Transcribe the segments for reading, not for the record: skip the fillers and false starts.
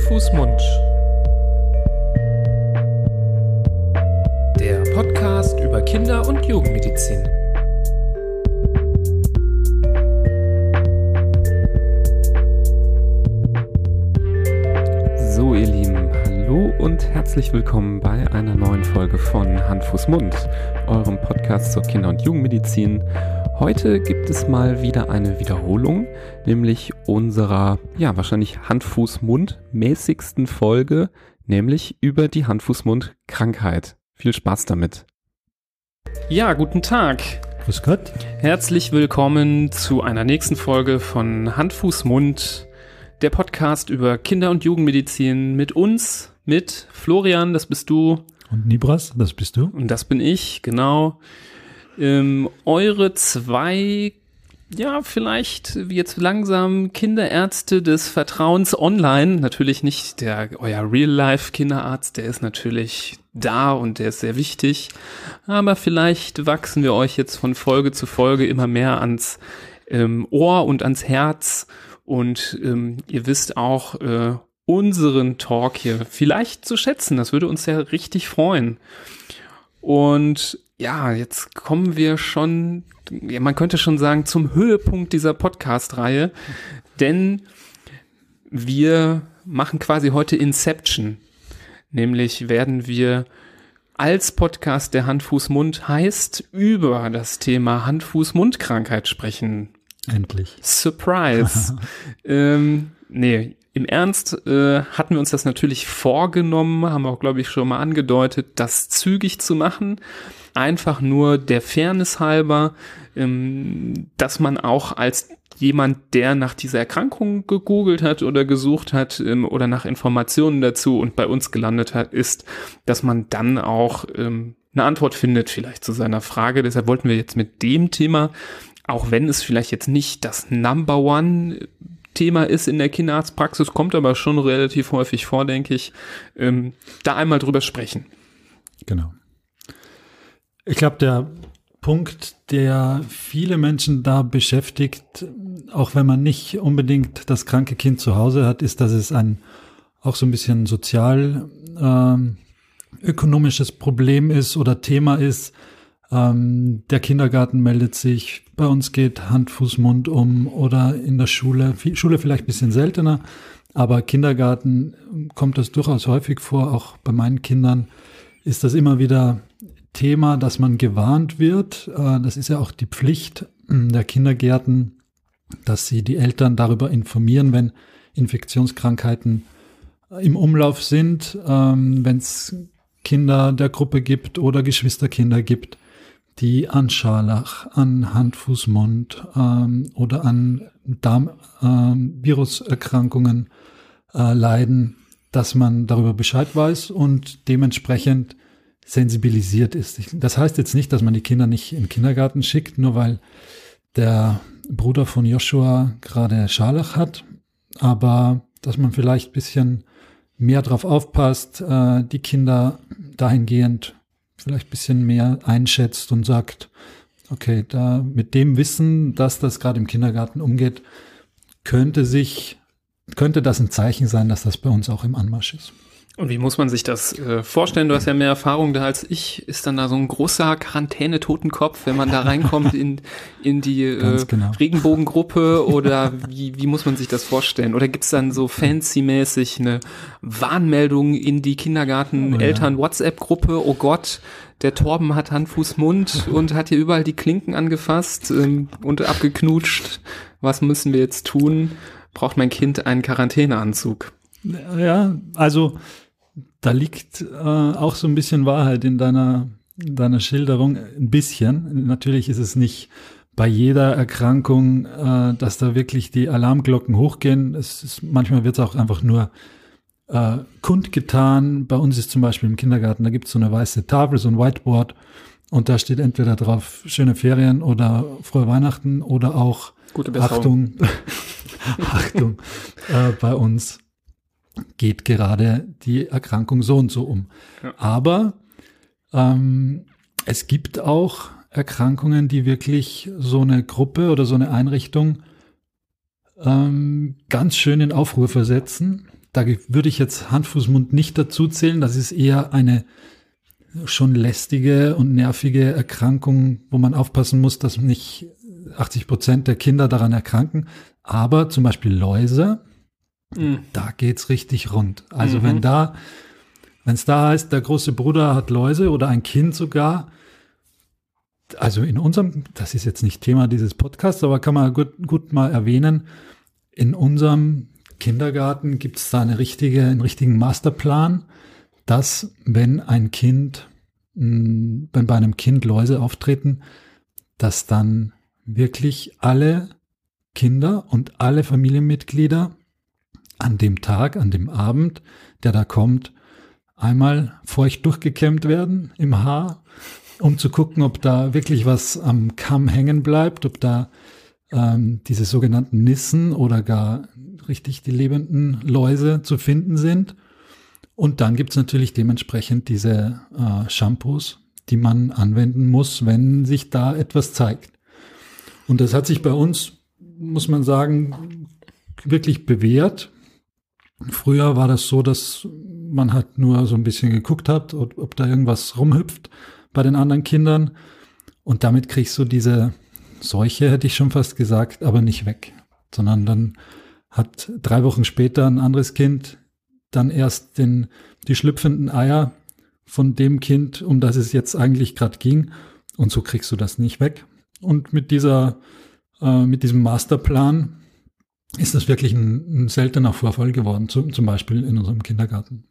Handfußmund. Der Podcast über Kinder- und Jugendmedizin. So ihr Lieben, hallo und herzlich willkommen bei einer neuen Folge von Handfußmund, eurem Podcast zur Kinder- und Jugendmedizin. Heute gibt es mal wieder eine Wiederholung, nämlich unserer, ja, wahrscheinlich Handfußmund-mäßigsten Folge, nämlich über die Handfußmund-Krankheit. Viel Spaß damit. Ja, guten Tag. Grüß Gott. Herzlich willkommen zu einer nächsten Folge von Handfußmund, der Podcast über Kinder- und Jugendmedizin mit uns, mit Florian, das bist du. Und Nibras, das bist du. Und das bin ich, genau. Eure zwei, ja, vielleicht jetzt langsam Kinderärzte des Vertrauens online. Natürlich nicht euer Real-Life-Kinderarzt, der ist natürlich da und der ist sehr wichtig. Aber vielleicht wachsen wir euch jetzt von Folge zu Folge immer mehr ans Ohr und ans Herz. Und ihr wisst auch unseren Talk hier vielleicht zu schätzen. Das würde uns ja richtig freuen. Und ja, jetzt kommen wir schon, man könnte schon sagen, zum Höhepunkt dieser Podcast-Reihe, denn wir machen quasi heute Inception, nämlich werden wir als Podcast, der Handfußmund heißt, über das Thema Handfußmund-Krankheit sprechen. Endlich. Surprise. Im Ernst hatten wir uns das natürlich vorgenommen, haben wir auch, glaube ich, schon mal angedeutet, das zügig zu machen. Einfach nur der Fairness halber, dass man auch als jemand, der nach dieser Erkrankung gegoogelt hat oder gesucht hat oder nach Informationen dazu und bei uns gelandet hat, ist, dass man dann auch eine Antwort findet vielleicht zu seiner Frage. Deshalb wollten wir jetzt mit dem Thema, auch wenn es vielleicht jetzt nicht das Number One Thema ist in der Kinderarztpraxis, kommt aber schon relativ häufig vor, denke ich, da einmal drüber sprechen. Genau. Ich glaube, der Punkt, der viele Menschen da beschäftigt, auch wenn man nicht unbedingt das kranke Kind zu Hause hat, ist, dass es auch so ein bisschen sozial-ökonomisches Problem ist oder Thema ist. Der Kindergarten meldet sich, bei uns geht Hand, Fuß, Mund um oder in der Schule vielleicht ein bisschen seltener, aber Kindergarten kommt das durchaus häufig vor, auch bei meinen Kindern ist das immer wieder Thema, dass man gewarnt wird. Das ist ja auch die Pflicht der Kindergärten, dass sie die Eltern darüber informieren, wenn Infektionskrankheiten im Umlauf sind, wenn es Kinder der Gruppe gibt oder Geschwisterkinder gibt, die an Scharlach, an Hand, Fuß, Mund oder an Darmviruserkrankungen leiden, dass man darüber Bescheid weiß und dementsprechend sensibilisiert ist. Das heißt jetzt nicht, dass man die Kinder nicht in den Kindergarten schickt, nur weil der Bruder von Joshua gerade Scharlach hat, aber dass man vielleicht ein bisschen mehr drauf aufpasst, die Kinder dahingehend vielleicht ein bisschen mehr einschätzt und sagt, okay, da mit dem Wissen, dass das gerade im Kindergarten umgeht, könnte das ein Zeichen sein, dass das bei uns auch im Anmarsch ist. Und wie muss man sich das vorstellen? Du hast ja mehr Erfahrung da als ich. Ist dann da so ein großer Quarantäne-Totenkopf, wenn man da reinkommt in die genau. Regenbogengruppe? Oder wie muss man sich das vorstellen? Oder gibt's dann so fancy-mäßig eine Warnmeldung in die Kindergarten-Eltern-WhatsApp-Gruppe? Oh Gott, der Torben hat Hand, Fuß, Mund und hat hier überall die Klinken angefasst und abgeknutscht. Was müssen wir jetzt tun? Braucht mein Kind einen Quarantäneanzug? Ja, also da liegt auch so ein bisschen Wahrheit in deiner Schilderung, ein bisschen. Natürlich ist es nicht bei jeder Erkrankung, dass da wirklich die Alarmglocken hochgehen. Manchmal wird es auch einfach nur kundgetan. Bei uns ist zum Beispiel im Kindergarten, da gibt es so eine weiße Tafel, so ein Whiteboard und da steht entweder drauf schöne Ferien oder frohe Weihnachten oder auch gute Besserung. Achtung, bei uns geht gerade die Erkrankung so und so um. Ja. Aber es gibt auch Erkrankungen, die wirklich so eine Gruppe oder so eine Einrichtung ganz schön in Aufruhr versetzen. Da würde ich jetzt Handfußmund nicht dazu zählen. Das ist eher eine schon lästige und nervige Erkrankung, wo man aufpassen muss, dass nicht 80% der Kinder daran erkranken. Aber zum Beispiel Läuse, da geht's richtig rund. Also wenn es da heißt, der große Bruder hat Läuse oder ein Kind sogar, also in unserem, das ist jetzt nicht Thema dieses Podcasts, aber kann man gut mal erwähnen, in unserem Kindergarten gibt es da einen richtigen Masterplan, dass wenn bei einem Kind Läuse auftreten, dass dann wirklich alle Kinder und alle Familienmitglieder an dem Tag, an dem Abend, der da kommt, einmal feucht durchgekämmt werden im Haar, um zu gucken, ob da wirklich was am Kamm hängen bleibt, ob da diese sogenannten Nissen oder gar richtig die lebenden Läuse zu finden sind. Und dann gibt es natürlich dementsprechend diese Shampoos, die man anwenden muss, wenn sich da etwas zeigt. Und das hat sich bei uns, muss man sagen, wirklich bewährt. Früher war das so, dass man halt nur so ein bisschen geguckt hat, ob da irgendwas rumhüpft bei den anderen Kindern. Und damit kriegst du diese Seuche, hätte ich schon fast gesagt, aber nicht weg. Sondern dann hat 3 Wochen später ein anderes Kind dann erst die schlüpfenden Eier von dem Kind, um das es jetzt eigentlich gerade ging. Und so kriegst du das nicht weg. Und mit diesem Masterplan ist das wirklich ein seltener Vorfall geworden, zum Beispiel in unserem Kindergarten.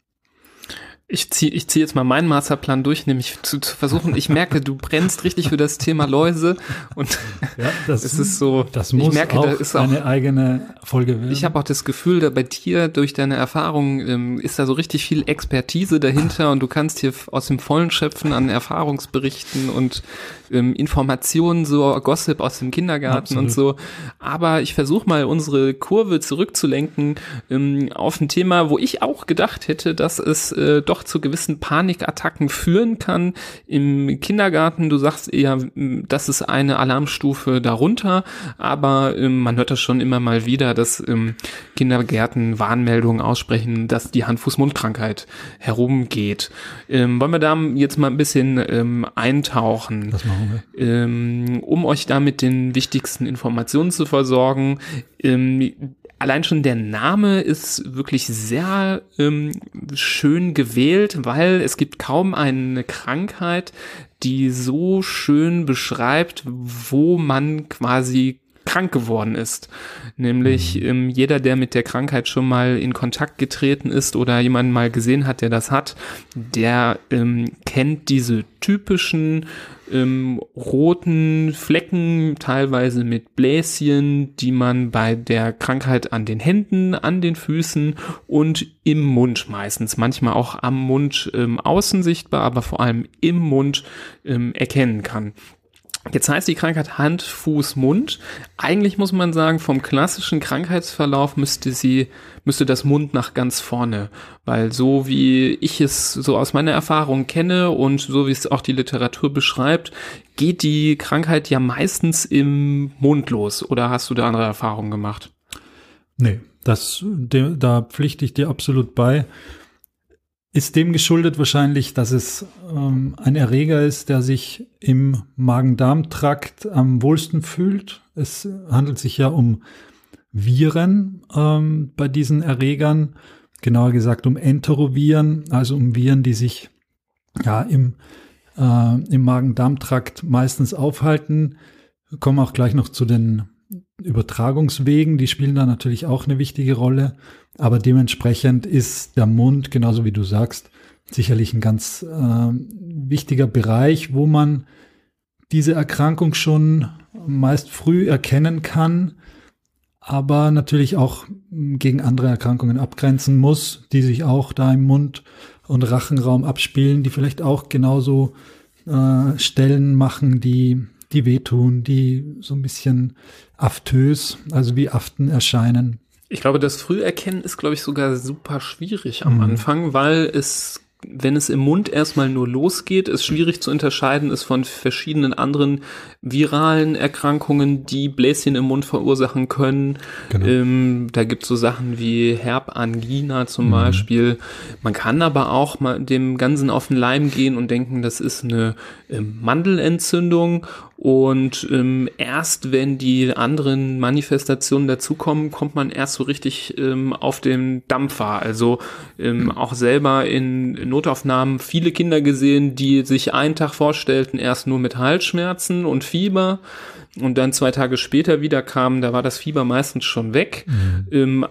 Ich zieh jetzt mal meinen Masterplan durch, nämlich zu versuchen, ich merke, du brennst richtig für das Thema Läuse und ja, es ist so, das muss ich merke, auch da ist auch eine eigene Folge werden. Ich habe auch das Gefühl, da bei dir durch deine Erfahrung ist da so richtig viel Expertise dahinter und du kannst hier aus dem Vollen schöpfen an Erfahrungsberichten und Informationen, so Gossip aus dem Kindergarten. Absolut. Und so. Aber ich versuche mal, unsere Kurve zurückzulenken auf ein Thema, wo ich auch gedacht hätte, dass es doch zu gewissen Panikattacken führen kann im Kindergarten. Du sagst eher, das ist eine Alarmstufe darunter, aber man hört das schon immer mal wieder, dass Kindergärten Warnmeldungen aussprechen, dass die Hand-Fuß-Mund-Krankheit herumgeht. Wollen wir da jetzt mal ein bisschen eintauchen, das machen wir. Um euch da mit den wichtigsten Informationen zu versorgen. Allein schon der Name ist wirklich sehr schön gewählt, weil es gibt kaum eine Krankheit, die so schön beschreibt, wo man quasi krank geworden ist. Nämlich jeder, der mit der Krankheit schon mal in Kontakt getreten ist oder jemanden mal gesehen hat, der das hat, der kennt diese typischen roten Flecken, teilweise mit Bläschen, die man bei der Krankheit an den Händen, an den Füßen und im Mund meistens, manchmal auch am Mund außen sichtbar, aber vor allem im Mund erkennen kann. Jetzt heißt die Krankheit Hand, Fuß, Mund. Eigentlich muss man sagen, vom klassischen Krankheitsverlauf müsste das Mund nach ganz vorne, weil so wie ich es so aus meiner Erfahrung kenne und so wie es auch die Literatur beschreibt, geht die Krankheit ja meistens im Mund los. Oder hast du da andere Erfahrungen gemacht? Nee, da pflichte ich dir absolut bei. Ist dem geschuldet wahrscheinlich, dass es ein Erreger ist, der sich im Magen-Darm-Trakt am wohlsten fühlt. Es handelt sich ja um Viren bei diesen Erregern, genauer gesagt um Enteroviren, also um Viren, die sich ja im Magen-Darm-Trakt meistens aufhalten. Wir kommen auch gleich noch zu den Übertragungswegen, die spielen da natürlich auch eine wichtige Rolle, aber dementsprechend ist der Mund, genauso wie du sagst, sicherlich ein ganz wichtiger Bereich, wo man diese Erkrankung schon meist früh erkennen kann, aber natürlich auch gegen andere Erkrankungen abgrenzen muss, die sich auch da im Mund- und Rachenraum abspielen, die vielleicht auch genauso Stellen machen, die wehtun, die so ein bisschen aftös, also wie Aften erscheinen. Ich glaube, das Früherkennen ist, glaube ich, sogar super schwierig am Anfang, weil es wenn es im Mund erstmal nur losgeht, es schwierig zu unterscheiden ist von verschiedenen anderen viralen Erkrankungen, die Bläschen im Mund verursachen können. Genau. Da gibt es so Sachen wie Herpangina zum Beispiel. Man kann aber auch mal dem Ganzen auf den Leim gehen und denken, das ist eine Mandelentzündung. Und erst wenn die anderen Manifestationen dazukommen, kommt man erst so richtig auf den Dampfer. Also auch selber in Notaufnahmen viele Kinder gesehen, die sich einen Tag vorstellten, erst nur mit Halsschmerzen und Fieber. Und dann 2 Tage später wieder kamen, da war das Fieber meistens schon weg.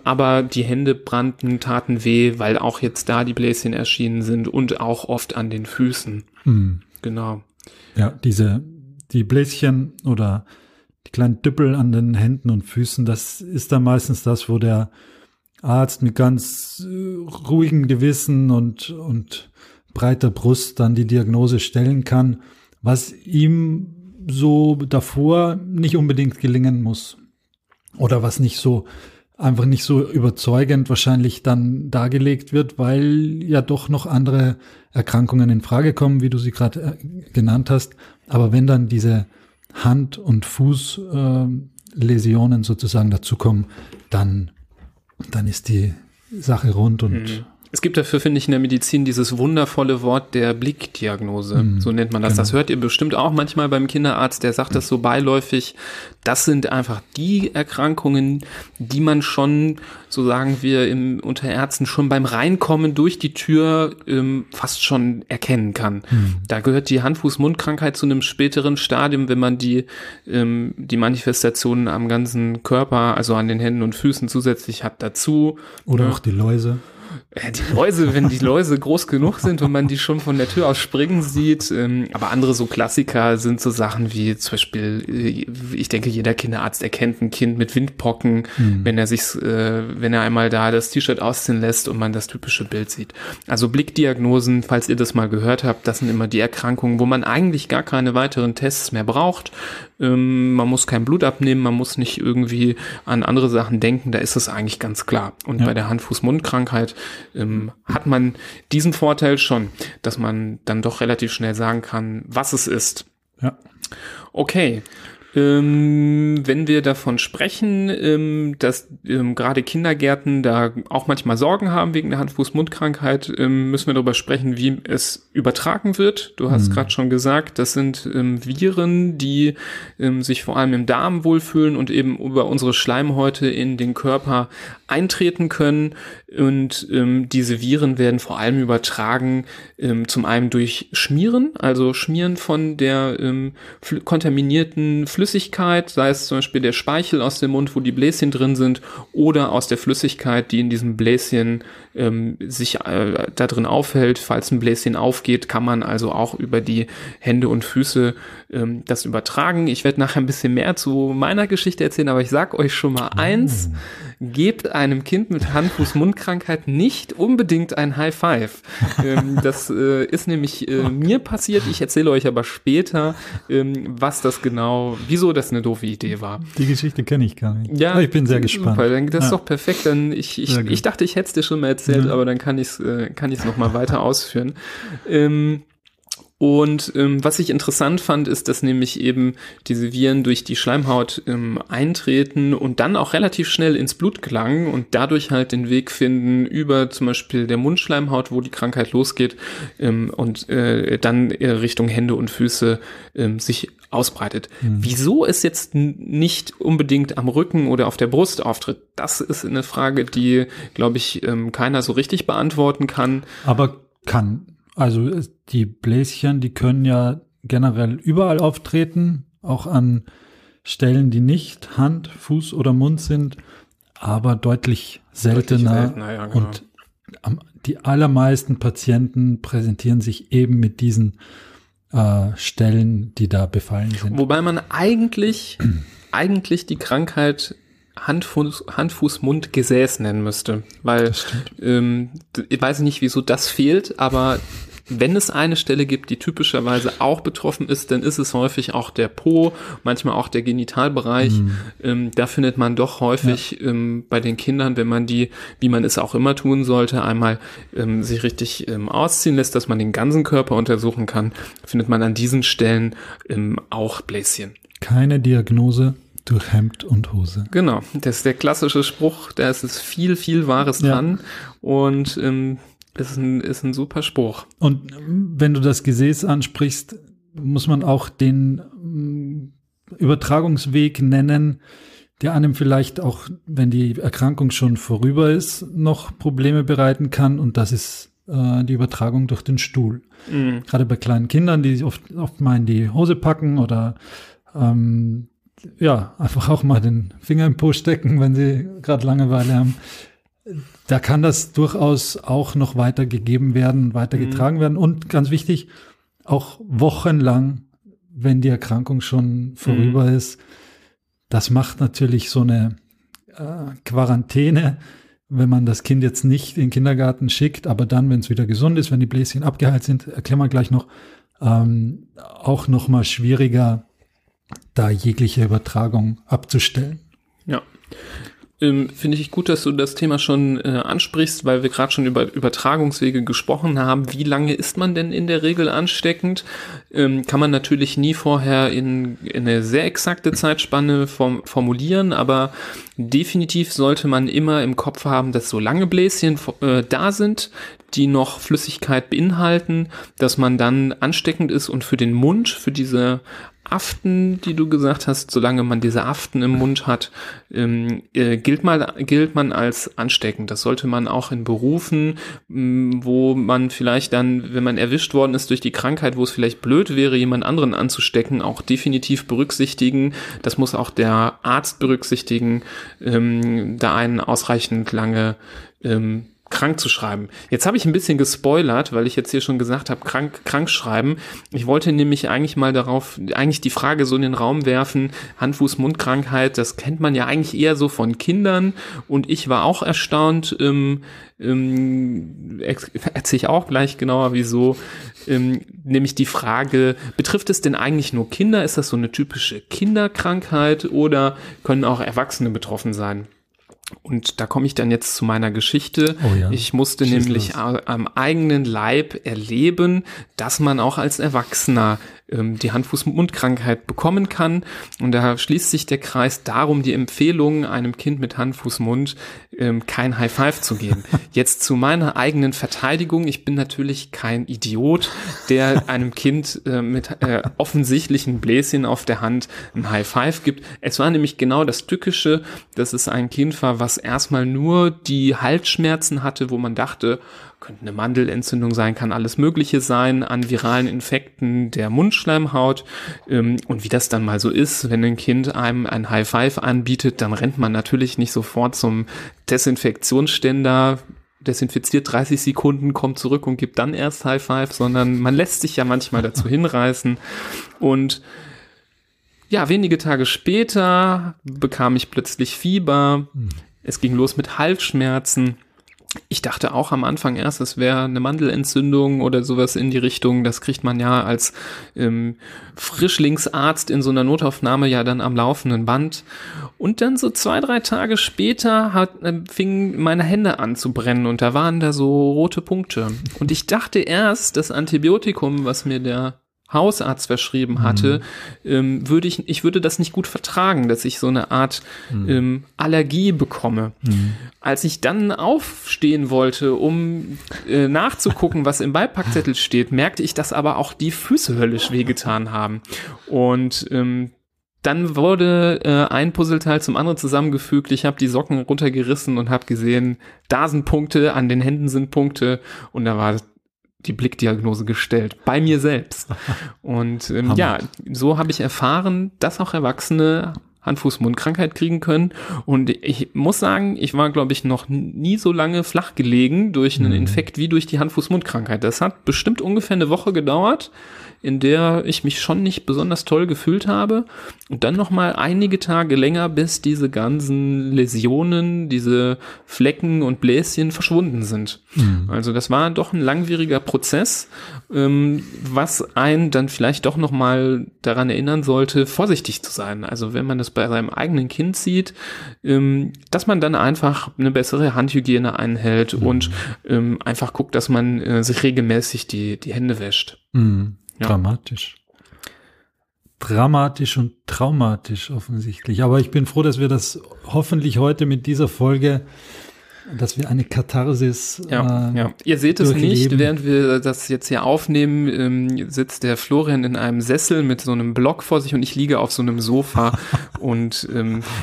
Aber die Hände brannten, taten weh, weil auch jetzt da die Bläschen erschienen sind und auch oft an den Füßen. Genau. Ja, die Bläschen oder die kleinen Düppel an den Händen und Füßen, das ist dann meistens das, wo der Arzt mit ganz ruhigem Gewissen und breiter Brust dann die Diagnose stellen kann, was ihm so davor nicht unbedingt gelingen muss oder was nicht so einfach nicht so überzeugend wahrscheinlich dann dargelegt wird, weil ja doch noch andere Erkrankungen in Frage kommen, wie du sie gerade genannt hast. Aber wenn dann diese Hand- und Fußläsionen sozusagen dazukommen, dann ist die Sache rund und es gibt dafür, finde ich, in der Medizin dieses wundervolle Wort der Blickdiagnose, so nennt man das. Genau. Das hört ihr bestimmt auch manchmal beim Kinderarzt, der sagt das so beiläufig. Das sind einfach die Erkrankungen, die man schon, so sagen wir unter Ärzten, schon beim Reinkommen durch die Tür fast schon erkennen kann. Da gehört die Handfuß-Mund-Krankheit zu einem späteren Stadium, wenn man die Manifestationen am ganzen Körper, also an den Händen und Füßen zusätzlich hat dazu. Oder auch die Läuse. Die Läuse, wenn die Läuse groß genug sind und man die schon von der Tür aus springen sieht. Aber andere so Klassiker sind so Sachen wie zum Beispiel, ich denke, jeder Kinderarzt erkennt ein Kind mit Windpocken, wenn er einmal da das T-Shirt ausziehen lässt und man das typische Bild sieht. Also Blickdiagnosen, falls ihr das mal gehört habt, das sind immer die Erkrankungen, wo man eigentlich gar keine weiteren Tests mehr braucht. Man muss kein Blut abnehmen, man muss nicht irgendwie an andere Sachen denken, da ist es eigentlich ganz klar. Und bei der Hand-Fuß-Mund-Krankheit hat man diesen Vorteil schon, dass man dann doch relativ schnell sagen kann, was es ist. Ja. Okay. Wenn wir davon sprechen, dass gerade Kindergärten da auch manchmal Sorgen haben wegen der Hand-Fuß-Mund-Krankheit, müssen wir darüber sprechen, wie es übertragen wird. Du hast gerade schon gesagt, das sind Viren, die sich vor allem im Darm wohlfühlen und eben über unsere Schleimhäute in den Körper eintreten können. Und diese Viren werden vor allem übertragen, zum einen durch Schmieren, also Schmieren von der kontaminierten Flüssigkeit, sei es zum Beispiel der Speichel aus dem Mund, wo die Bläschen drin sind, oder aus der Flüssigkeit, die in diesem Bläschen sich da drin aufhält. Falls ein Bläschen aufgeht, kann man also auch über die Hände und Füße das übertragen. Ich werde nachher ein bisschen mehr zu meiner Geschichte erzählen, aber ich sage euch schon mal eins: Gebt einem Kind mit Hand-Fuß-Mund-Krankheit nicht unbedingt ein High-Five. Das ist nämlich mir passiert. Ich erzähle euch aber später, was das genau wieso das eine doofe Idee war. Die Geschichte kenne ich gar nicht. Ja, ich bin sehr gespannt. Super, dann, das ist doch perfekt. Dann ich dachte, ich hätte es dir schon mal erzählt, aber dann kann ich es nochmal weiter ausführen. Was ich interessant fand, ist, dass nämlich eben diese Viren durch die Schleimhaut eintreten und dann auch relativ schnell ins Blut gelangen und dadurch halt den Weg finden über zum Beispiel der Mundschleimhaut, wo die Krankheit losgeht, dann Richtung Hände und Füße sich ausbreitet. Wieso es jetzt nicht unbedingt am Rücken oder auf der Brust auftritt, das ist eine Frage, die, glaube ich, keiner so richtig beantworten kann. Aber kann. Also die Bläschen, die können ja generell überall auftreten, auch an Stellen, die nicht Hand, Fuß oder Mund sind, aber deutlich seltener. Und die allermeisten Patienten präsentieren sich eben mit diesen Stellen, die da befallen sind. Wobei man eigentlich die Krankheit Hand-Fuß-Mund-Gesäß nennen müsste, weil ich weiß nicht, wieso das fehlt, aber Wenn es eine Stelle gibt, die typischerweise auch betroffen ist, dann ist es häufig auch der Po, manchmal auch der Genitalbereich. Mhm. Da findet man doch häufig bei den Kindern, wenn man die, wie man es auch immer tun sollte, einmal sich richtig ausziehen lässt, dass man den ganzen Körper untersuchen kann, findet man an diesen Stellen auch Bläschen. Keine Diagnose durch Hemd und Hose. Genau, das ist der klassische Spruch, da ist es viel, viel Wahres dran und ist ein super Spruch. Und wenn du das Gesäß ansprichst, muss man auch den Übertragungsweg nennen, der einem vielleicht auch, wenn die Erkrankung schon vorüber ist, noch Probleme bereiten kann, und das ist die Übertragung durch den Stuhl. Mhm. Gerade bei kleinen Kindern, die oft mal in die Hose packen oder einfach auch mal den Finger im Po stecken, wenn sie gerade Langeweile haben. Da kann das durchaus auch noch weitergegeben werden, weitergetragen werden. Und ganz wichtig, auch wochenlang, wenn die Erkrankung schon vorüber ist. Das macht natürlich so eine Quarantäne, wenn man das Kind jetzt nicht in den Kindergarten schickt, aber dann, wenn es wieder gesund ist, wenn die Bläschen abgeheilt sind, erklären wir gleich noch, auch noch mal schwieriger, da jegliche Übertragung abzustellen. Ja. Finde ich gut, dass du das Thema schon ansprichst, weil wir gerade schon über Übertragungswege gesprochen haben. Wie lange ist man denn in der Regel ansteckend? Kann man natürlich nie vorher in eine sehr exakte Zeitspanne formulieren, aber definitiv sollte man immer im Kopf haben, dass solange Bläschen da sind, die noch Flüssigkeit beinhalten, dass man dann ansteckend ist, und für den Mund, für diese Aften, die du gesagt hast, solange man diese Aften im Mund hat, gilt man als ansteckend. Das sollte man auch in Berufen, wo man vielleicht dann, wenn man erwischt worden ist durch die Krankheit, wo es vielleicht blöd wäre, jemand anderen anzustecken, auch definitiv berücksichtigen. Das muss auch der Arzt berücksichtigen, da einen ausreichend lange krank zu schreiben. Jetzt habe ich ein bisschen gespoilert, weil ich jetzt hier schon gesagt habe, krank schreiben. Ich wollte nämlich eigentlich mal darauf die Frage so in den Raum werfen, Hand-Fuß-Mund-Krankheit, das kennt man ja eigentlich eher so von Kindern, und ich war auch erstaunt, erzähle ich auch gleich genauer wieso, nämlich die Frage, betrifft es denn eigentlich nur Kinder? Ist das so eine typische Kinderkrankheit oder können auch Erwachsene betroffen sein? Und da komme ich dann jetzt zu meiner Geschichte. Oh ja. Ich musste nämlich am eigenen Leib erleben, dass man auch als Erwachsener die Hand-Fuß-Mund-Krankheit bekommen kann. Und da schließt sich der Kreis, darum die Empfehlung, einem Kind mit Hand-Fuß-Mund kein High-Five zu geben. Jetzt zu meiner eigenen Verteidigung. Ich bin natürlich kein Idiot, der einem Kind mit offensichtlichen Bläschen auf der Hand ein High-Five gibt. Es war nämlich genau das Tückische, dass es ein Kind war, was erstmal nur die Halsschmerzen hatte, wo man dachte, könnte eine Mandelentzündung sein, kann alles Mögliche sein, an viralen Infekten der Mundschleimhaut. Und wie das dann mal so ist, wenn ein Kind einem ein High Five anbietet, dann rennt man natürlich nicht sofort zum Desinfektionsständer, desinfiziert 30 Sekunden, kommt zurück und gibt dann erst High Five, sondern man lässt sich ja manchmal dazu hinreißen. Und ja, wenige Tage später bekam ich plötzlich Fieber. Es ging los mit Halsschmerzen. Ich dachte auch am Anfang erst, es wäre eine Mandelentzündung oder sowas in die Richtung. Das kriegt man ja als Frischlingsarzt in so einer Notaufnahme ja dann am laufenden Band. Und dann so 2-3 Tage später fingen meine Hände an zu brennen und da waren da so rote Punkte. Und ich dachte erst, das Antibiotikum, was mir der Hausarzt verschrieben hatte, würde ich das nicht gut vertragen, dass ich so eine Art Allergie bekomme. Als ich dann aufstehen wollte, um nachzugucken, was im Beipackzettel steht, merkte ich, dass aber auch die Füße höllisch wehgetan haben. Und dann wurde ein Puzzleteil zum anderen zusammengefügt. Ich habe die Socken runtergerissen und habe gesehen, da sind Punkte, an den Händen sind Punkte, und da war die Blickdiagnose gestellt, bei mir selbst. Und so habe ich erfahren, dass auch Erwachsene Handfußmundkrankheit kriegen können. Und ich muss sagen, ich war, glaube ich, noch nie so lange flach gelegen durch einen Infekt wie durch die Handfußmundkrankheit. Das hat bestimmt ungefähr eine Woche gedauert, in der ich mich schon nicht besonders toll gefühlt habe. Und dann nochmal einige Tage länger, bis diese ganzen Läsionen, diese Flecken und Bläschen verschwunden sind. Mhm. Also das war doch ein langwieriger Prozess, was einen dann vielleicht doch nochmal daran erinnern sollte, vorsichtig zu sein. Also wenn man das bei seinem eigenen Kind sieht, dass man dann einfach eine bessere Handhygiene einhält und einfach guckt, dass man sich regelmäßig die Hände wäscht. Mhm. Ja. Dramatisch und traumatisch offensichtlich. Aber ich bin froh, dass wir das hoffentlich heute mit dieser Folge, dass wir eine Katharsis ja. Ihr seht es nicht, während wir das jetzt hier aufnehmen, sitzt der Florian in einem Sessel mit so einem Block vor sich und ich liege auf so einem Sofa und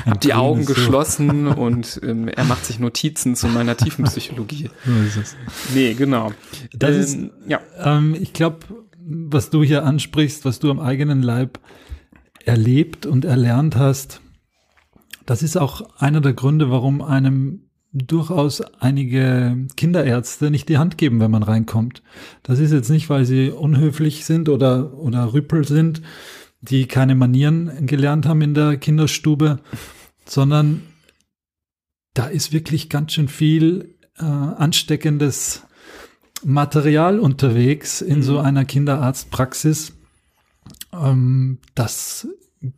habe die Augen geschlossen und er macht sich Notizen zu meiner tiefen Psychologie. Nee, genau. Das ist, ja. Ich glaube, was du hier ansprichst, was du am eigenen Leib erlebt und erlernt hast, das ist auch einer der Gründe, warum einem durchaus einige Kinderärzte nicht die Hand geben, wenn man reinkommt. Das ist jetzt nicht, weil sie unhöflich sind oder Rüpel sind, die keine Manieren gelernt haben in der Kinderstube, sondern da ist wirklich ganz schön viel ansteckendes Material unterwegs in so einer Kinderarztpraxis. Das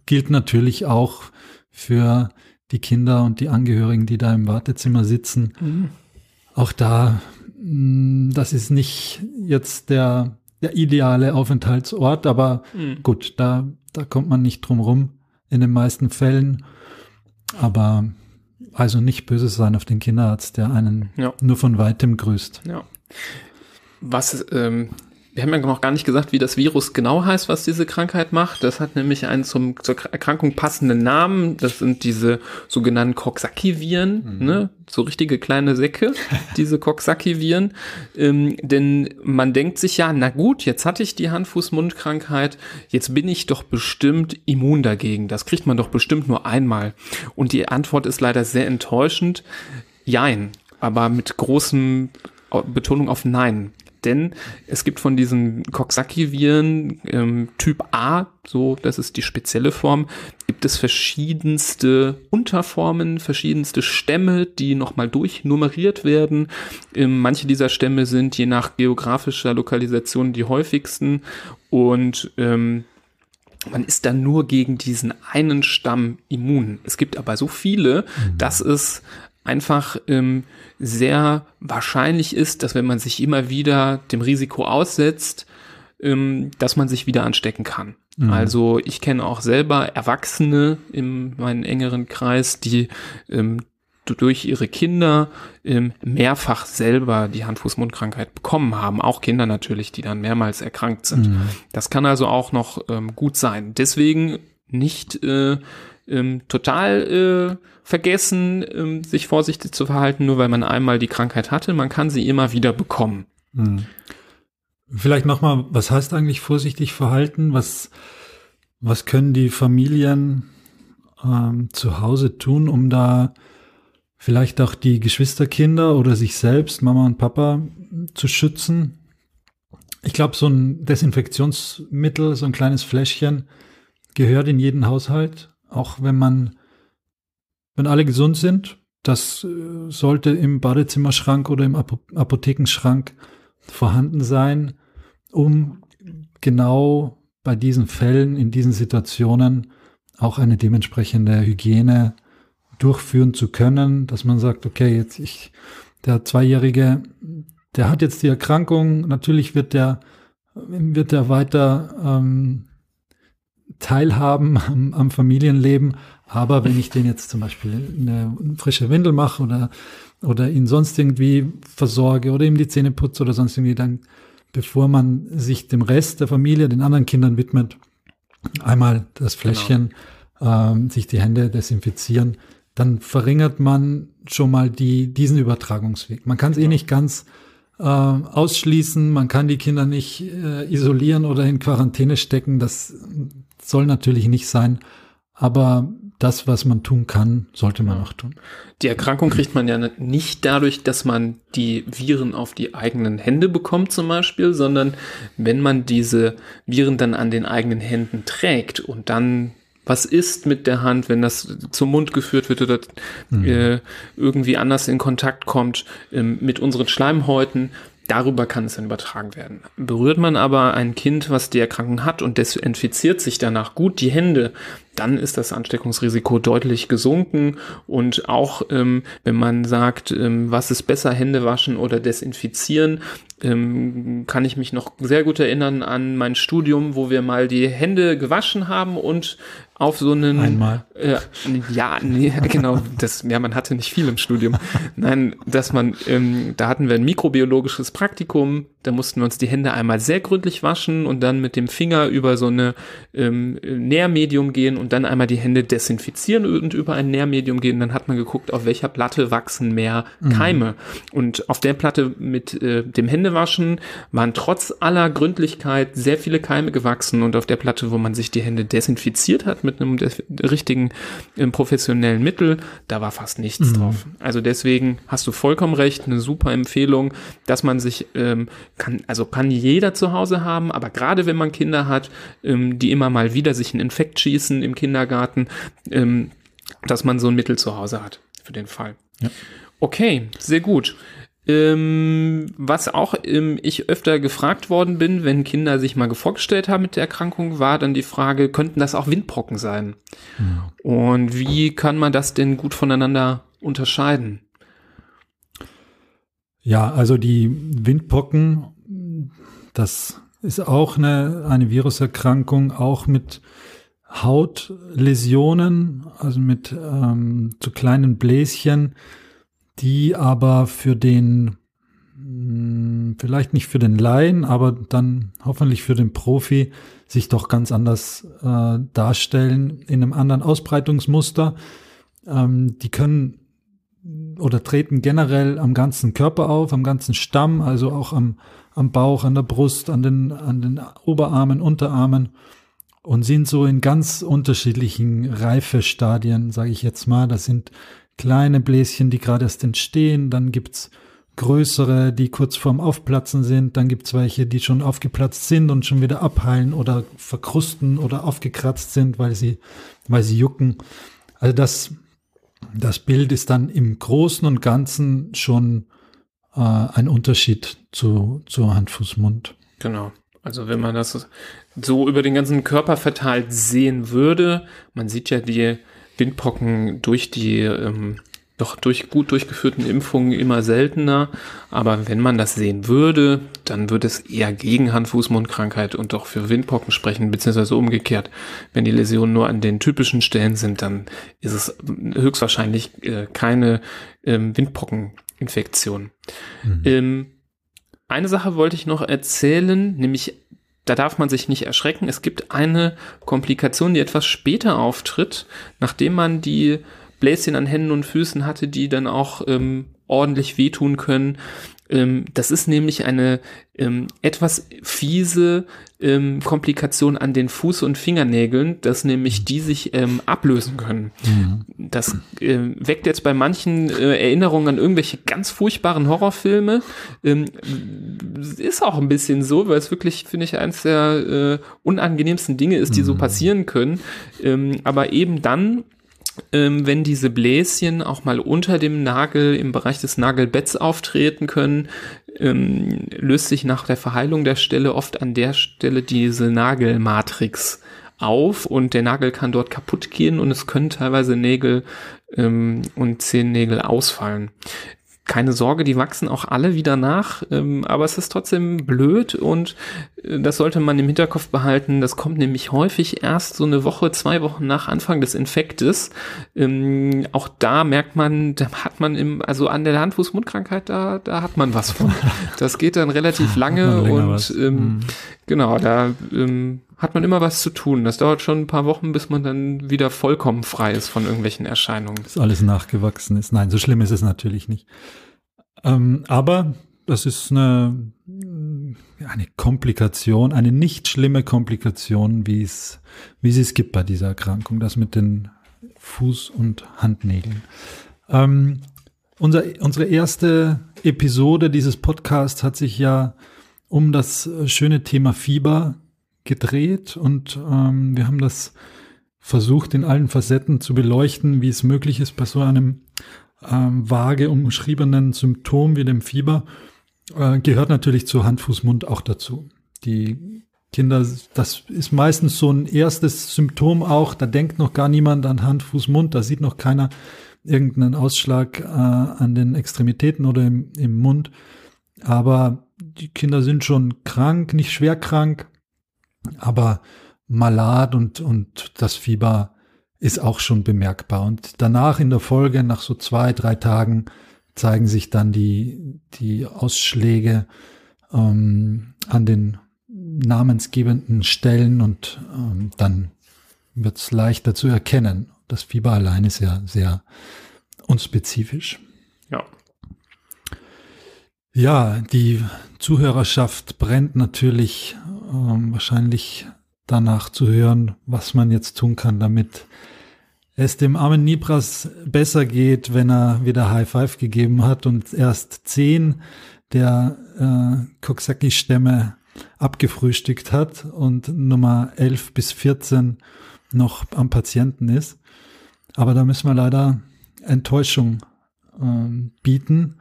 gilt natürlich auch für die Kinder und die Angehörigen, die da im Wartezimmer sitzen. Mhm. Auch da, das ist nicht jetzt der ideale Aufenthaltsort, aber gut, da kommt man nicht drum rum in den meisten Fällen. Aber also nicht böse sein auf den Kinderarzt, der einen nur von Weitem grüßt. Ja. Was, wir haben ja noch gar nicht gesagt, wie das Virus genau heißt, was diese Krankheit macht. Das hat nämlich einen zur Erkrankung passenden Namen. Das sind diese sogenannten Coxsackie-Viren, ne? So richtige kleine Säcke, diese Coxsackie-Viren. Denn man denkt sich ja, na gut, jetzt hatte ich die Handfuß-Mund-Krankheit, jetzt bin ich doch bestimmt immun dagegen. Das kriegt man doch bestimmt nur einmal. Und die Antwort ist leider sehr enttäuschend. Jein, aber mit großem Betonung auf Nein. Denn es gibt von diesen Coxsackie-Viren Typ A, so, das ist die spezielle Form, gibt es verschiedenste Unterformen, verschiedenste Stämme, die nochmal durchnummeriert werden. Manche dieser Stämme sind je nach geografischer Lokalisation die häufigsten und man ist dann nur gegen diesen einen Stamm immun. Es gibt aber so viele, dass es einfach sehr wahrscheinlich ist, dass wenn man sich immer wieder dem Risiko aussetzt, dass man sich wieder anstecken kann. Mhm. Also ich kenne auch selber Erwachsene in meinem engeren Kreis, die durch ihre Kinder mehrfach selber die Handfuß-Mund-Krankheit bekommen haben. Auch Kinder natürlich, die dann mehrmals erkrankt sind. Mhm. Das kann also auch noch gut sein. Deswegen nicht total vergessen, sich vorsichtig zu verhalten, nur weil man einmal die Krankheit hatte. Man kann sie immer wieder bekommen. Hm. Vielleicht nochmal, was heißt eigentlich vorsichtig verhalten? Was können die Familien zu Hause tun, um da vielleicht auch die Geschwisterkinder oder sich selbst, Mama und Papa, zu schützen? Ich glaube, so ein Desinfektionsmittel, so ein kleines Fläschchen, gehört in jeden Haushalt. Auch wenn alle gesund sind, das sollte im Badezimmerschrank oder im Apothekenschrank vorhanden sein, um genau bei diesen Fällen, in diesen Situationen auch eine dementsprechende Hygiene durchführen zu können, dass man sagt, okay, jetzt der Zweijährige, der hat jetzt die Erkrankung, natürlich wird der weiter teilhaben am Familienleben, aber wenn ich den jetzt zum Beispiel eine frische Windel mache oder ihn sonst irgendwie versorge oder ihm die Zähne putze oder sonst irgendwie, dann, bevor man sich dem Rest der Familie, den anderen Kindern widmet, einmal das Fläschchen, sich die Hände desinfizieren, dann verringert man schon mal diesen Übertragungsweg. Man kann es eh nicht ganz ausschließen, man kann die Kinder nicht isolieren oder in Quarantäne stecken, das soll natürlich nicht sein, aber das, was man tun kann, sollte man auch tun. Die Erkrankung kriegt man ja nicht dadurch, dass man die Viren auf die eigenen Hände bekommt zum Beispiel, sondern wenn man diese Viren dann an den eigenen Händen trägt und dann was ist mit der Hand, wenn das zum Mund geführt wird oder irgendwie anders in Kontakt kommt mit unseren Schleimhäuten. Darüber kann es dann übertragen werden. Berührt man aber ein Kind, was die Erkrankung hat und desinfiziert sich danach gut die Hände, dann ist das Ansteckungsrisiko deutlich gesunken. Und auch wenn man sagt, was ist besser, Hände waschen oder desinfizieren, kann ich mich noch sehr gut erinnern an mein Studium, wo wir mal die Hände gewaschen haben und auf so einen... Einmal? Man hatte nicht viel im Studium. Nein, dass man, da hatten wir ein mikrobiologisches Praktikum, da mussten wir uns die Hände einmal sehr gründlich waschen und dann mit dem Finger über so eine Nährmedium gehen und dann einmal die Hände desinfizieren und über ein Nährmedium gehen. Dann hat man geguckt, auf welcher Platte wachsen mehr Keime. Und auf der Platte mit dem Händewaschen waren trotz aller Gründlichkeit sehr viele Keime gewachsen und auf der Platte, wo man sich die Hände desinfiziert hat, mit einem richtigen professionellen Mittel, da war fast nichts drauf. Also deswegen hast du vollkommen recht, eine super Empfehlung, dass man sich, kann jeder zu Hause haben, aber gerade wenn man Kinder hat, die immer mal wieder sich einen Infekt schießen im Kindergarten, dass man so ein Mittel zu Hause hat für den Fall. Ja. Okay, sehr gut. Was auch ich öfter gefragt worden bin, wenn Kinder sich mal vorgestellt haben mit der Erkrankung, war dann die Frage, könnten das auch Windpocken sein? Ja. Und wie kann man das denn gut voneinander unterscheiden? Ja, also die Windpocken, das ist auch eine Viruserkrankung, auch mit Hautläsionen, also mit zu kleinen Bläschen, die aber für den, vielleicht nicht für den Laien, aber dann hoffentlich für den Profi, sich doch ganz anders darstellen, in einem anderen Ausbreitungsmuster. Die können oder treten generell am ganzen Körper auf, am ganzen Stamm, also auch am Bauch, an der Brust, an den Oberarmen, Unterarmen und sind so in ganz unterschiedlichen Reifestadien, sage ich jetzt mal. Das sind kleine Bläschen, die gerade erst entstehen, dann gibt's größere, die kurz vorm Aufplatzen sind, dann gibt's welche, die schon aufgeplatzt sind und schon wieder abheilen oder verkrusten oder aufgekratzt sind, weil sie jucken. Also das Bild ist dann im Großen und Ganzen schon ein Unterschied zu Handfußmund. Genau. Also wenn man das so über den ganzen Körper verteilt sehen würde, man sieht ja die Windpocken durch die durch gut durchgeführten Impfungen immer seltener, aber wenn man das sehen würde, dann würde es eher gegen Hand-Fuß-Mund-Krankheit und doch für Windpocken sprechen, beziehungsweise umgekehrt. Wenn die Läsionen nur an den typischen Stellen sind, dann ist es höchstwahrscheinlich keine Windpockeninfektion. Eine Sache wollte ich noch erzählen, nämlich da darf man sich nicht erschrecken. Es gibt eine Komplikation, die etwas später auftritt, nachdem man die Bläschen an Händen und Füßen hatte, die dann auch ordentlich wehtun können. Das ist nämlich eine etwas fiese Komplikation an den Fuß- und Fingernägeln, dass nämlich die sich ablösen können. Mhm. Das weckt jetzt bei manchen Erinnerungen an irgendwelche ganz furchtbaren Horrorfilme. Ist auch ein bisschen so, weil es wirklich, finde ich, eines der unangenehmsten Dinge ist, die so passieren können. Aber eben dann, wenn diese Bläschen auch mal unter dem Nagel, im Bereich des Nagelbetts auftreten können, löst sich nach der Verheilung der Stelle oft an der Stelle diese Nagelmatrix auf und der Nagel kann dort kaputt gehen und es können teilweise Nägel und Zehennägel ausfallen. Keine Sorge, die wachsen auch alle wieder nach, aber es ist trotzdem blöd und das sollte man im Hinterkopf behalten. Das kommt nämlich häufig erst so eine Woche, 2 Wochen nach Anfang des Infektes. Auch da merkt man, da hat man an der Hand-Fuß-Mund-Krankheit, da hat man was von. Das geht dann relativ lange und hat man immer was zu tun. Das dauert schon ein paar Wochen, bis man dann wieder vollkommen frei ist von irgendwelchen Erscheinungen. Dass alles nachgewachsen ist. Nein, so schlimm ist es natürlich nicht. Aber das ist eine Komplikation, eine nicht schlimme Komplikation, wie es es gibt bei dieser Erkrankung. Das mit den Fuß- und Handnägeln. Unsere erste Episode dieses Podcasts hat sich ja um das schöne Thema Fieber gedreht und wir haben das versucht, in allen Facetten zu beleuchten, wie es möglich ist, bei so einem vage umschriebenen Symptom wie dem Fieber, gehört natürlich zu Handfußmund auch dazu. Die Kinder, das ist meistens so ein erstes Symptom auch, da denkt noch gar niemand an Handfußmund, da sieht noch keiner irgendeinen Ausschlag an den Extremitäten oder im Mund. Aber die Kinder sind schon krank, nicht schwer krank, aber malat und das Fieber ist auch schon bemerkbar. Und danach in der Folge, nach so 2-3 Tagen, zeigen sich dann die Ausschläge an den namensgebenden Stellen und dann wird es leichter zu erkennen. Das Fieber allein ist ja sehr unspezifisch. Ja. Ja, die Zuhörerschaft brennt natürlich wahrscheinlich danach zu hören, was man jetzt tun kann, damit es dem armen Nibras besser geht, wenn er wieder High Five gegeben hat und erst 10 der Coxsackie-Stämme abgefrühstückt hat und Nummer 11 bis 14 noch am Patienten ist. Aber da müssen wir leider Enttäuschung bieten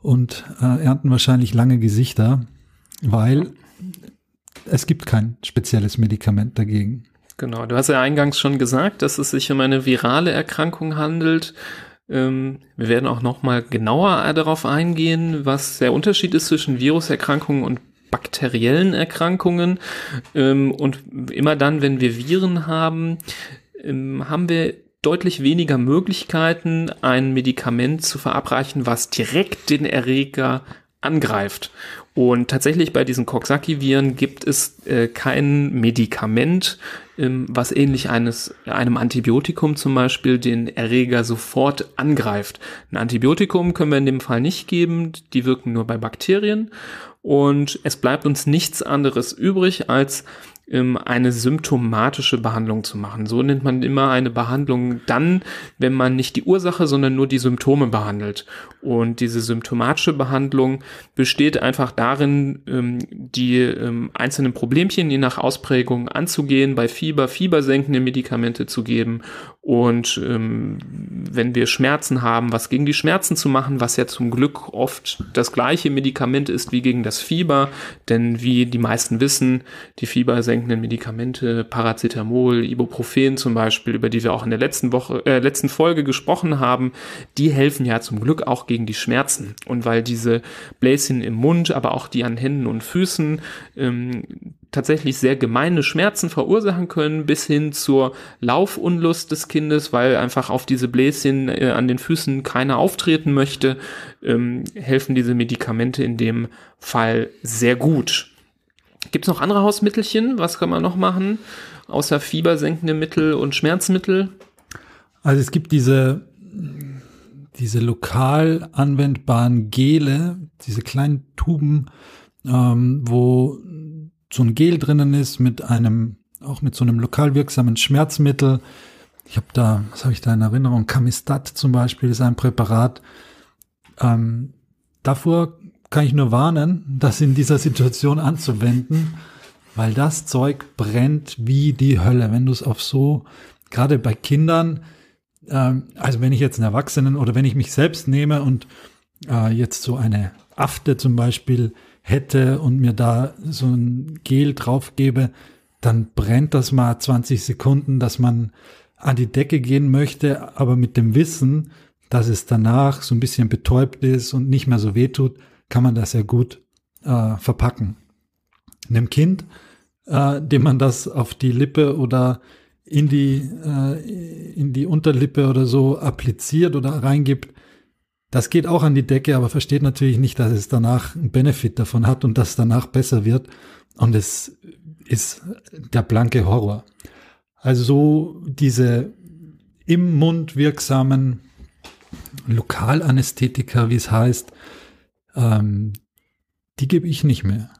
und ernten wahrscheinlich lange Gesichter, weil es gibt kein spezielles Medikament dagegen. Genau, du hast ja eingangs schon gesagt, dass es sich um eine virale Erkrankung handelt. Wir werden auch nochmal genauer darauf eingehen, was der Unterschied ist zwischen Viruserkrankungen und bakteriellen Erkrankungen. Und immer dann, wenn wir Viren haben, haben wir deutlich weniger Möglichkeiten, ein Medikament zu verabreichen, was direkt den Erreger angreift. Und tatsächlich bei diesen Coxsackie-Viren gibt es kein Medikament, was ähnlich einem Antibiotikum zum Beispiel den Erreger sofort angreift. Ein Antibiotikum können wir in dem Fall nicht geben, die wirken nur bei Bakterien. Und es bleibt uns nichts anderes übrig, als eine symptomatische Behandlung zu machen. So nennt man immer eine Behandlung dann, wenn man nicht die Ursache, sondern nur die Symptome behandelt. Und diese symptomatische Behandlung besteht einfach darin, die einzelnen Problemchen je nach Ausprägung anzugehen, bei Fieber fiebersenkende Medikamente zu geben und wenn wir Schmerzen haben, was gegen die Schmerzen zu machen, was ja zum Glück oft das gleiche Medikament ist wie gegen das Fieber, denn wie die meisten wissen, die fiebersenkenden Medikamente, Paracetamol, Ibuprofen zum Beispiel, über die wir auch in der letzten Folge gesprochen haben, die helfen ja zum Glück auch gegen die Schmerzen. Und weil diese Bläschen im Mund, aber auch die an Händen und Füßen tatsächlich sehr gemeine Schmerzen verursachen können, bis hin zur Laufunlust des Kindes, weil einfach auf diese Bläschen an den Füßen keiner auftreten möchte, helfen diese Medikamente in dem Fall sehr gut. Gibt es noch andere Hausmittelchen? Was kann man noch machen, außer fiebersenkende Mittel und Schmerzmittel? Also es gibt diese lokal anwendbaren Gele, diese kleinen Tuben, wo so ein Gel drinnen ist mit so einem lokal wirksamen Schmerzmittel. Was habe ich da in Erinnerung? Camistat zum Beispiel ist ein Präparat. Davor kann ich nur warnen, das in dieser Situation anzuwenden, weil das Zeug brennt wie die Hölle. Wenn du es gerade bei Kindern, also wenn ich jetzt einen Erwachsenen oder wenn ich mich selbst nehme und jetzt so eine Afte zum Beispiel hätte und mir da so ein Gel drauf gebe, dann brennt das mal 20 Sekunden, dass man an die Decke gehen möchte, aber mit dem Wissen, dass es danach so ein bisschen betäubt ist und nicht mehr so wehtut, kann man das ja gut verpacken. Einem Kind, dem man das auf die Lippe oder in die Unterlippe oder so appliziert oder reingibt, das geht auch an die Decke, aber versteht natürlich nicht, dass es danach einen Benefit davon hat und dass danach besser wird. Und es ist der blanke Horror. Also so diese im Mund wirksamen Lokalanästhetika, wie es heißt, Die gebe ich nicht mehr.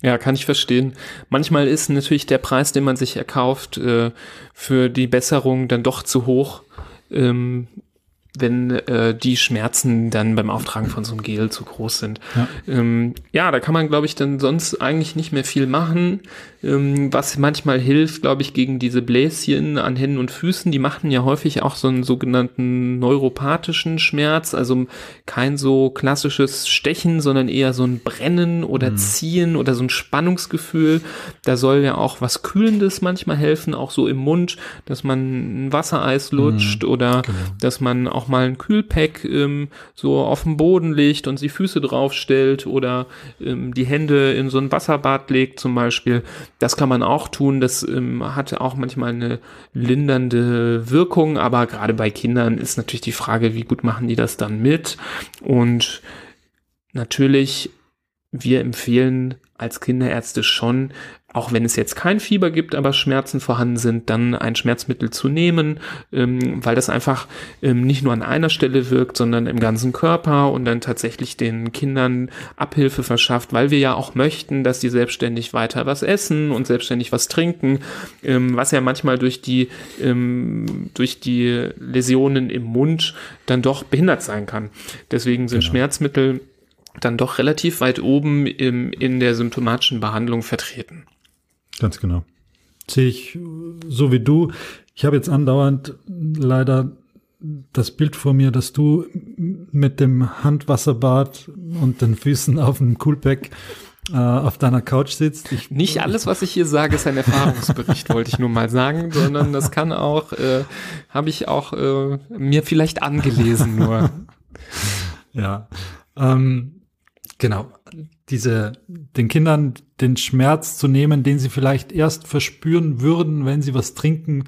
Ja, kann ich verstehen. Manchmal ist natürlich der Preis, den man sich erkauft, für die Besserung dann doch zu hoch, wenn die Schmerzen dann beim Auftragen von so einem Gel zu groß sind. Ja, da kann man, glaube ich, dann sonst eigentlich nicht mehr viel machen. Was manchmal hilft, glaube ich, gegen diese Bläschen an Händen und Füßen, die machen ja häufig auch so einen sogenannten neuropathischen Schmerz, also kein so klassisches Stechen, sondern eher so ein Brennen oder Ziehen oder so ein Spannungsgefühl. Da soll ja auch was Kühlendes manchmal helfen, auch so im Mund, dass man ein Wassereis lutscht oder dass man auch mal ein Kühlpack so auf dem Boden legt und die Füße draufstellt oder die Hände in so ein Wasserbad legt zum Beispiel. Das kann man auch tun. Das hat auch manchmal eine lindernde Wirkung, aber gerade bei Kindern ist natürlich die Frage, wie gut machen die das dann mit? Und natürlich, wir empfehlen als Kinderärzte schon, auch wenn es jetzt kein Fieber gibt, aber Schmerzen vorhanden sind, dann ein Schmerzmittel zu nehmen, weil das einfach nicht nur an einer Stelle wirkt, sondern im ganzen Körper und dann tatsächlich den Kindern Abhilfe verschafft, weil wir ja auch möchten, dass die selbstständig weiter was essen und selbstständig was trinken, was ja manchmal durch die Läsionen im Mund dann doch behindert sein kann. Deswegen sind Schmerzmittel dann doch relativ weit oben in der symptomatischen Behandlung vertreten. Ganz genau. Sehe ich so wie du. Ich habe jetzt andauernd leider das Bild vor mir, dass du mit dem Handwasserbad und den Füßen auf dem Coolpack auf deiner Couch sitzt. Nicht alles, was ich hier sage, ist ein Erfahrungsbericht, wollte ich nur mal sagen, sondern das kann auch, habe ich auch mir vielleicht angelesen nur. Ja. Genau, den Kindern den Schmerz zu nehmen, den sie vielleicht erst verspüren würden, wenn sie was trinken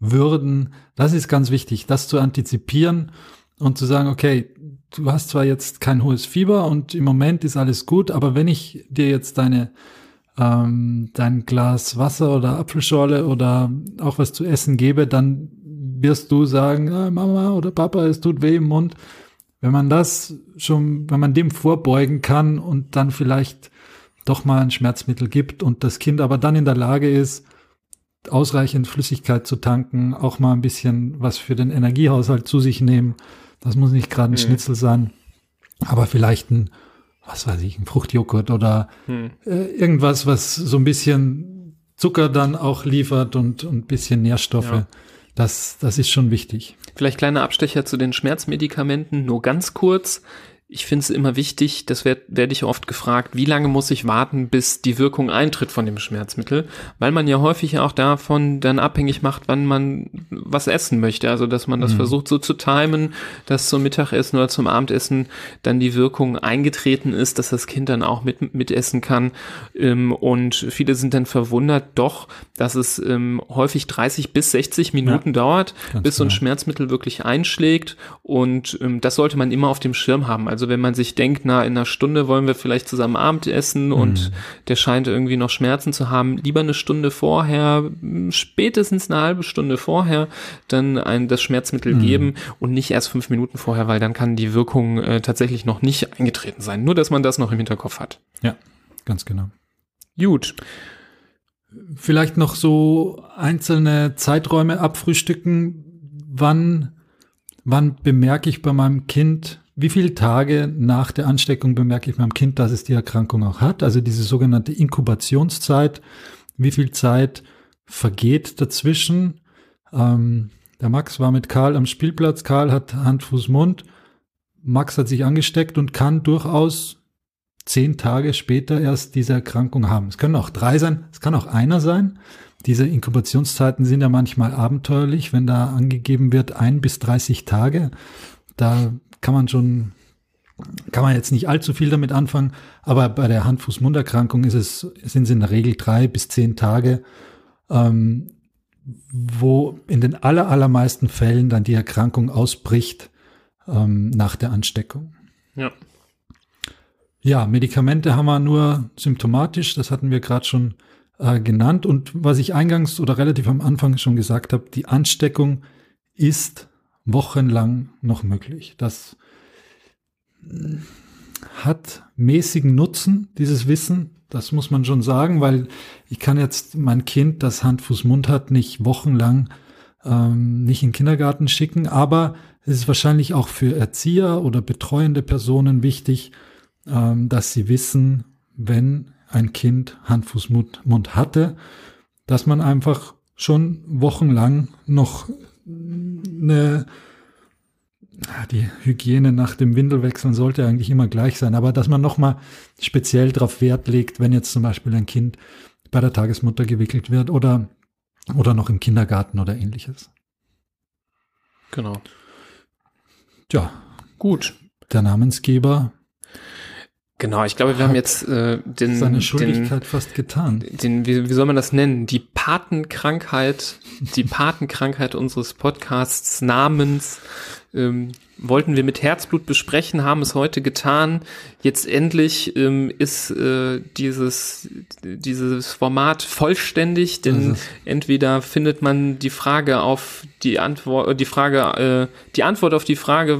würden, das ist ganz wichtig, das zu antizipieren und zu sagen, okay, du hast zwar jetzt kein hohes Fieber und im Moment ist alles gut, aber wenn ich dir jetzt dein Glas Wasser oder Apfelschorle oder auch was zu essen gebe, dann wirst du sagen, Mama oder Papa, es tut weh im Mund. Wenn man dem vorbeugen kann und dann vielleicht doch mal ein Schmerzmittel gibt und das Kind aber dann in der Lage ist, ausreichend Flüssigkeit zu tanken, auch mal ein bisschen was für den Energiehaushalt zu sich nehmen. Das muss nicht gerade ein Schnitzel sein, aber vielleicht ein Fruchtjoghurt oder irgendwas, was so ein bisschen Zucker dann auch liefert und ein bisschen Nährstoffe. Ja. Das ist schon wichtig. Vielleicht kleiner Abstecher zu den Schmerzmedikamenten, nur ganz kurz. Ich finde es immer wichtig, das werde ich oft gefragt, wie lange muss ich warten, bis die Wirkung eintritt von dem Schmerzmittel, weil man ja häufig auch davon dann abhängig macht, wann man was essen möchte, also dass man das versucht so zu timen, dass zum Mittagessen oder zum Abendessen dann die Wirkung eingetreten ist, dass das Kind dann auch mitessen kann, und viele sind dann verwundert doch, dass es häufig 30 bis 60 Minuten dauert, bis so ein Schmerzmittel wirklich einschlägt, und das sollte man immer auf dem Schirm haben. Also wenn man sich denkt, in einer Stunde wollen wir vielleicht zusammen Abend essen und der scheint irgendwie noch Schmerzen zu haben, lieber eine Stunde vorher, spätestens eine halbe Stunde vorher, dann das Schmerzmittel geben und nicht erst 5 Minuten vorher, weil dann kann die Wirkung tatsächlich noch nicht eingetreten sein. Nur, dass man das noch im Hinterkopf hat. Ja, ganz genau. Gut. Vielleicht noch so einzelne Zeiträume abfrühstücken. Wann bemerke ich bei meinem Kind, wie viele Tage nach der Ansteckung bemerke ich meinem Kind, dass es die Erkrankung auch hat? Also diese sogenannte Inkubationszeit. Wie viel Zeit vergeht dazwischen? Der Max war mit Karl am Spielplatz. Karl hat Handfußmund. Max hat sich angesteckt und kann durchaus 10 Tage später erst diese Erkrankung haben. Es können auch 3 sein. Es kann auch einer sein. Diese Inkubationszeiten sind ja manchmal abenteuerlich, wenn da angegeben wird 1 bis 30 Tage. Da kann man jetzt nicht allzu viel damit anfangen, aber bei der Hand-Fuß-Mund-Erkrankung sind es in der Regel 3 bis 10 Tage, wo in den allermeisten Fällen dann die Erkrankung ausbricht nach der Ansteckung. Ja. Ja, Medikamente haben wir nur symptomatisch, das hatten wir gerade schon genannt, und was ich eingangs oder relativ am Anfang schon gesagt habe, die Ansteckung ist wochenlang noch möglich. Das hat mäßigen Nutzen, dieses Wissen. Das muss man schon sagen, weil ich kann jetzt mein Kind, das Handfußmund hat, nicht wochenlang nicht in den Kindergarten schicken. Aber es ist wahrscheinlich auch für Erzieher oder betreuende Personen wichtig, dass sie wissen, wenn ein Kind Handfußmund hatte, dass man einfach schon wochenlang noch die Hygiene nach dem Windelwechseln sollte eigentlich immer gleich sein, aber dass man nochmal speziell darauf Wert legt, wenn jetzt zum Beispiel ein Kind bei der Tagesmutter gewickelt wird oder noch im Kindergarten oder ähnliches. Genau. Tja, gut. Der Namensgeber. Genau, ich glaube, wir haben jetzt seine Schuldigkeit fast getan. Wie soll man das nennen? Die Patenkrankheit unseres Podcasts namens wollten wir mit Herzblut besprechen, haben es heute getan. Jetzt endlich ist dieses Format vollständig, denn entweder findet man die Antwort auf die Frage,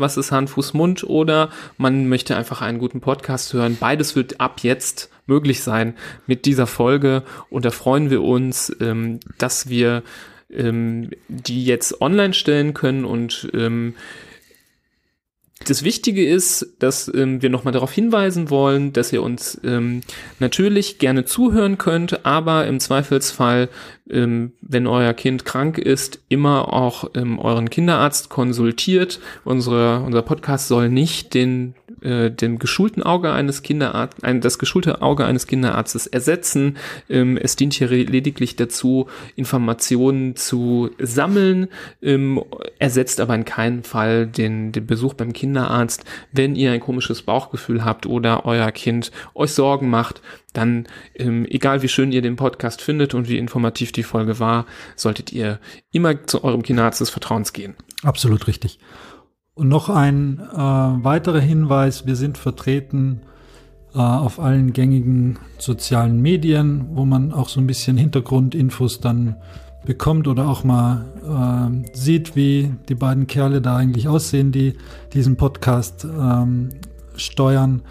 was ist Hand, Fuß, Mund, oder man möchte einfach einen guten Podcast hören. Beides wird ab jetzt möglich sein mit dieser Folge, und da freuen wir uns, dass wir die jetzt online stellen können, und das Wichtige ist, dass wir nochmal darauf hinweisen wollen, dass ihr uns natürlich gerne zuhören könnt, aber im Zweifelsfall, wenn euer Kind krank ist, immer auch euren Kinderarzt konsultiert. Unser Podcast soll nicht das geschulte Auge eines Kinderarztes ersetzen. Es dient hier lediglich dazu, Informationen zu sammeln, ersetzt aber in keinem Fall den Besuch beim Kinderarzt. Wenn ihr ein komisches Bauchgefühl habt oder euer Kind euch Sorgen macht, dann, egal wie schön ihr den Podcast findet und wie informativ die Folge war, solltet ihr immer zu eurem Kinderarzt des Vertrauens gehen. Absolut richtig. Und noch ein weiterer Hinweis: Wir sind vertreten auf allen gängigen sozialen Medien, wo man auch so ein bisschen Hintergrundinfos dann bekommt oder auch mal sieht, wie die beiden Kerle da eigentlich aussehen, die diesen Podcast steuern.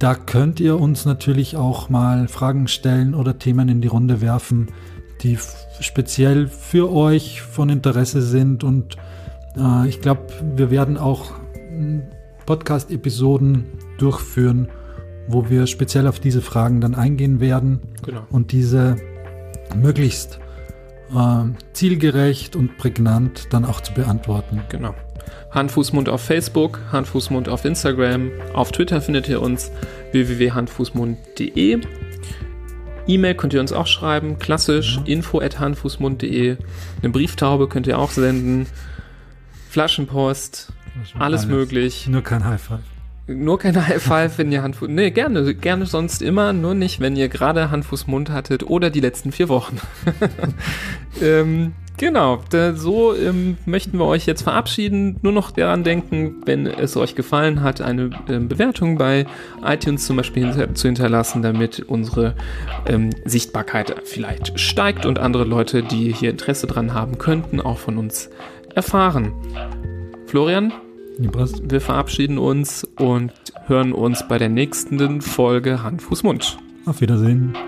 Da könnt ihr uns natürlich auch mal Fragen stellen oder Themen in die Runde werfen, die speziell für euch von Interesse sind, und ich glaube, wir werden auch Podcast-Episoden durchführen, wo wir speziell auf diese Fragen dann eingehen werden. Genau. Und diese möglichst zielgerecht und prägnant dann auch zu beantworten. Genau. Handfußmund auf Facebook, Handfußmund auf Instagram, auf Twitter findet ihr uns www.handfußmund.de. E-Mail könnt ihr uns auch schreiben, klassisch, info@handfußmund.de. Eine Brieftaube könnt ihr auch senden. Flaschenpost, alles möglich. Nur kein High-Five. Nur kein High-Five, wenn ihr Handfuß... Nee, gerne sonst immer, nur nicht, wenn ihr gerade Handfußmund hattet oder die letzten 4 Wochen. Genau, möchten wir euch jetzt verabschieden. Nur noch daran denken, wenn es euch gefallen hat, eine Bewertung bei iTunes zum Beispiel zu hinterlassen, damit unsere Sichtbarkeit vielleicht steigt und andere Leute, die hier Interesse dran haben könnten, auch von uns erfahren. Florian, wir verabschieden uns und hören uns bei der nächsten Folge Hand, Fuß, Mund. Auf Wiedersehen.